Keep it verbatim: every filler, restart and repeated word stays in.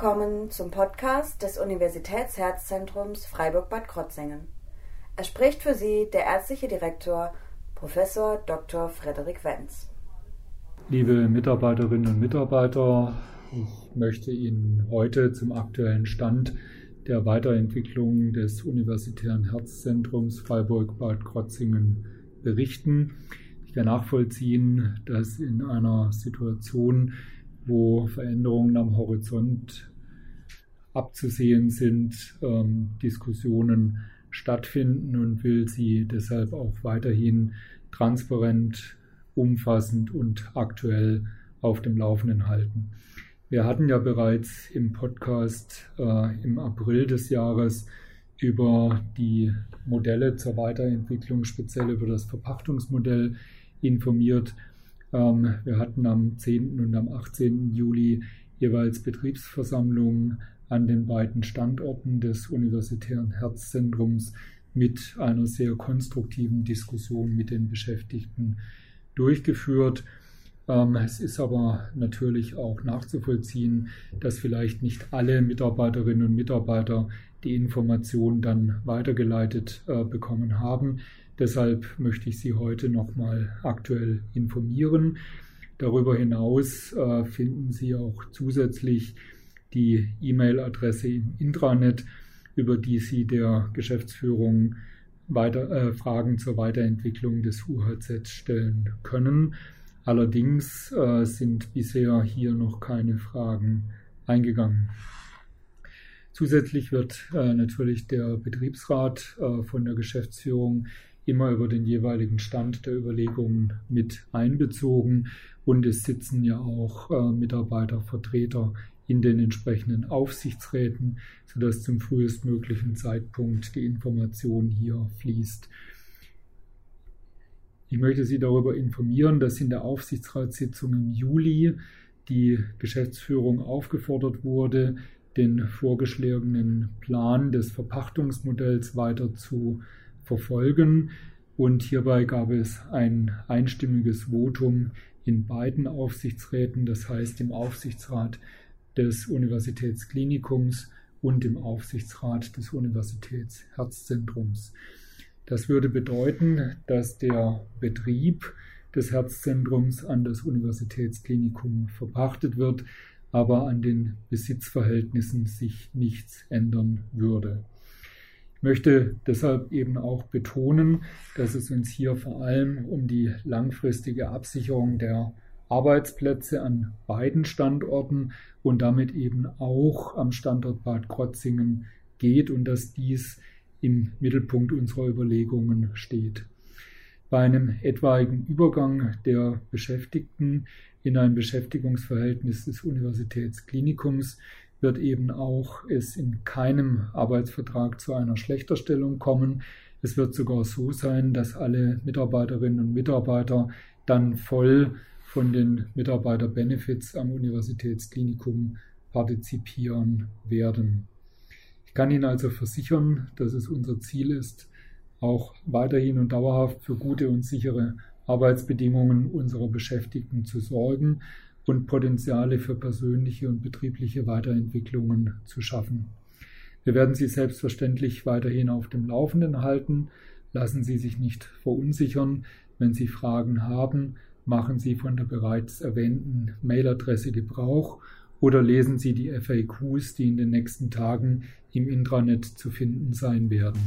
willkommen zum Podcast des Universitätsherzzentrums Freiburg-Bad Krozingen. Es spricht für Sie der ärztliche Direktor Professor Doktor Frederik Wenz. Liebe Mitarbeiterinnen und Mitarbeiter, ich möchte Ihnen heute zum aktuellen Stand der Weiterentwicklung des Universitären Herzzentrums Freiburg-Bad Krozingen berichten. Ich kann nachvollziehen, dass in einer Situation, wo Veränderungen am Horizont abzusehen sind, ähm, Diskussionen stattfinden und will sie deshalb auch weiterhin transparent, umfassend und aktuell auf dem Laufenden halten. Wir hatten ja bereits im Podcast äh, im April des Jahres über die Modelle zur Weiterentwicklung, speziell über das Verpachtungsmodell informiert. Wir hatten am zehnten und am achtzehnten Juli jeweils Betriebsversammlungen an den beiden Standorten des Universitären Herzzentrums mit einer sehr konstruktiven Diskussion mit den Beschäftigten durchgeführt. Es ist aber natürlich auch nachzuvollziehen, dass vielleicht nicht alle Mitarbeiterinnen und Mitarbeiter die Information dann weitergeleitet bekommen haben. Deshalb möchte ich Sie heute nochmal aktuell informieren. Darüber hinaus äh, finden Sie auch zusätzlich die E-Mail-Adresse im Intranet, über die Sie der Geschäftsführung weiter, äh, Fragen zur Weiterentwicklung des U H Z stellen können. Allerdings äh, sind bisher hier noch keine Fragen eingegangen. Zusätzlich wird äh, natürlich der Betriebsrat äh, von der Geschäftsführung immer über den jeweiligen Stand der Überlegungen mit einbezogen und es sitzen ja auch äh, Mitarbeitervertreter in den entsprechenden Aufsichtsräten, sodass zum frühestmöglichen Zeitpunkt die Information hier fließt. Ich möchte Sie darüber informieren, dass in der Aufsichtsratssitzung im Juli die Geschäftsführung aufgefordert wurde, den vorgeschlagenen Plan des Verpachtungsmodells weiter zu verfolgen und hierbei gab es ein einstimmiges Votum in beiden Aufsichtsräten, das heißt im Aufsichtsrat des Universitätsklinikums und im Aufsichtsrat des Universitätsherzzentrums. Das würde bedeuten, dass der Betrieb des Herzzentrums an das Universitätsklinikum verpachtet wird, aber an den Besitzverhältnissen sich nichts ändern würde. Ich möchte deshalb eben auch betonen, dass es uns hier vor allem um die langfristige Absicherung der Arbeitsplätze an beiden Standorten und damit eben auch am Standort Bad Krozingen geht und dass dies im Mittelpunkt unserer Überlegungen steht. Bei einem etwaigen Übergang der Beschäftigten in ein Beschäftigungsverhältnis des Universitätsklinikums wird eben auch es in keinem Arbeitsvertrag zu einer Schlechterstellung kommen. Es wird sogar so sein, dass alle Mitarbeiterinnen und Mitarbeiter dann voll von den Mitarbeiterbenefits am Universitätsklinikum partizipieren werden. Ich kann Ihnen also versichern, dass es unser Ziel ist, auch weiterhin und dauerhaft für gute und sichere Arbeitsbedingungen unserer Beschäftigten zu sorgen und Potenziale für persönliche und betriebliche Weiterentwicklungen zu schaffen. Wir werden Sie selbstverständlich weiterhin auf dem Laufenden halten. Lassen Sie sich nicht verunsichern. Wenn Sie Fragen haben, machen Sie von der bereits erwähnten Mailadresse Gebrauch oder lesen Sie die F A Qs, die in den nächsten Tagen im Intranet zu finden sein werden.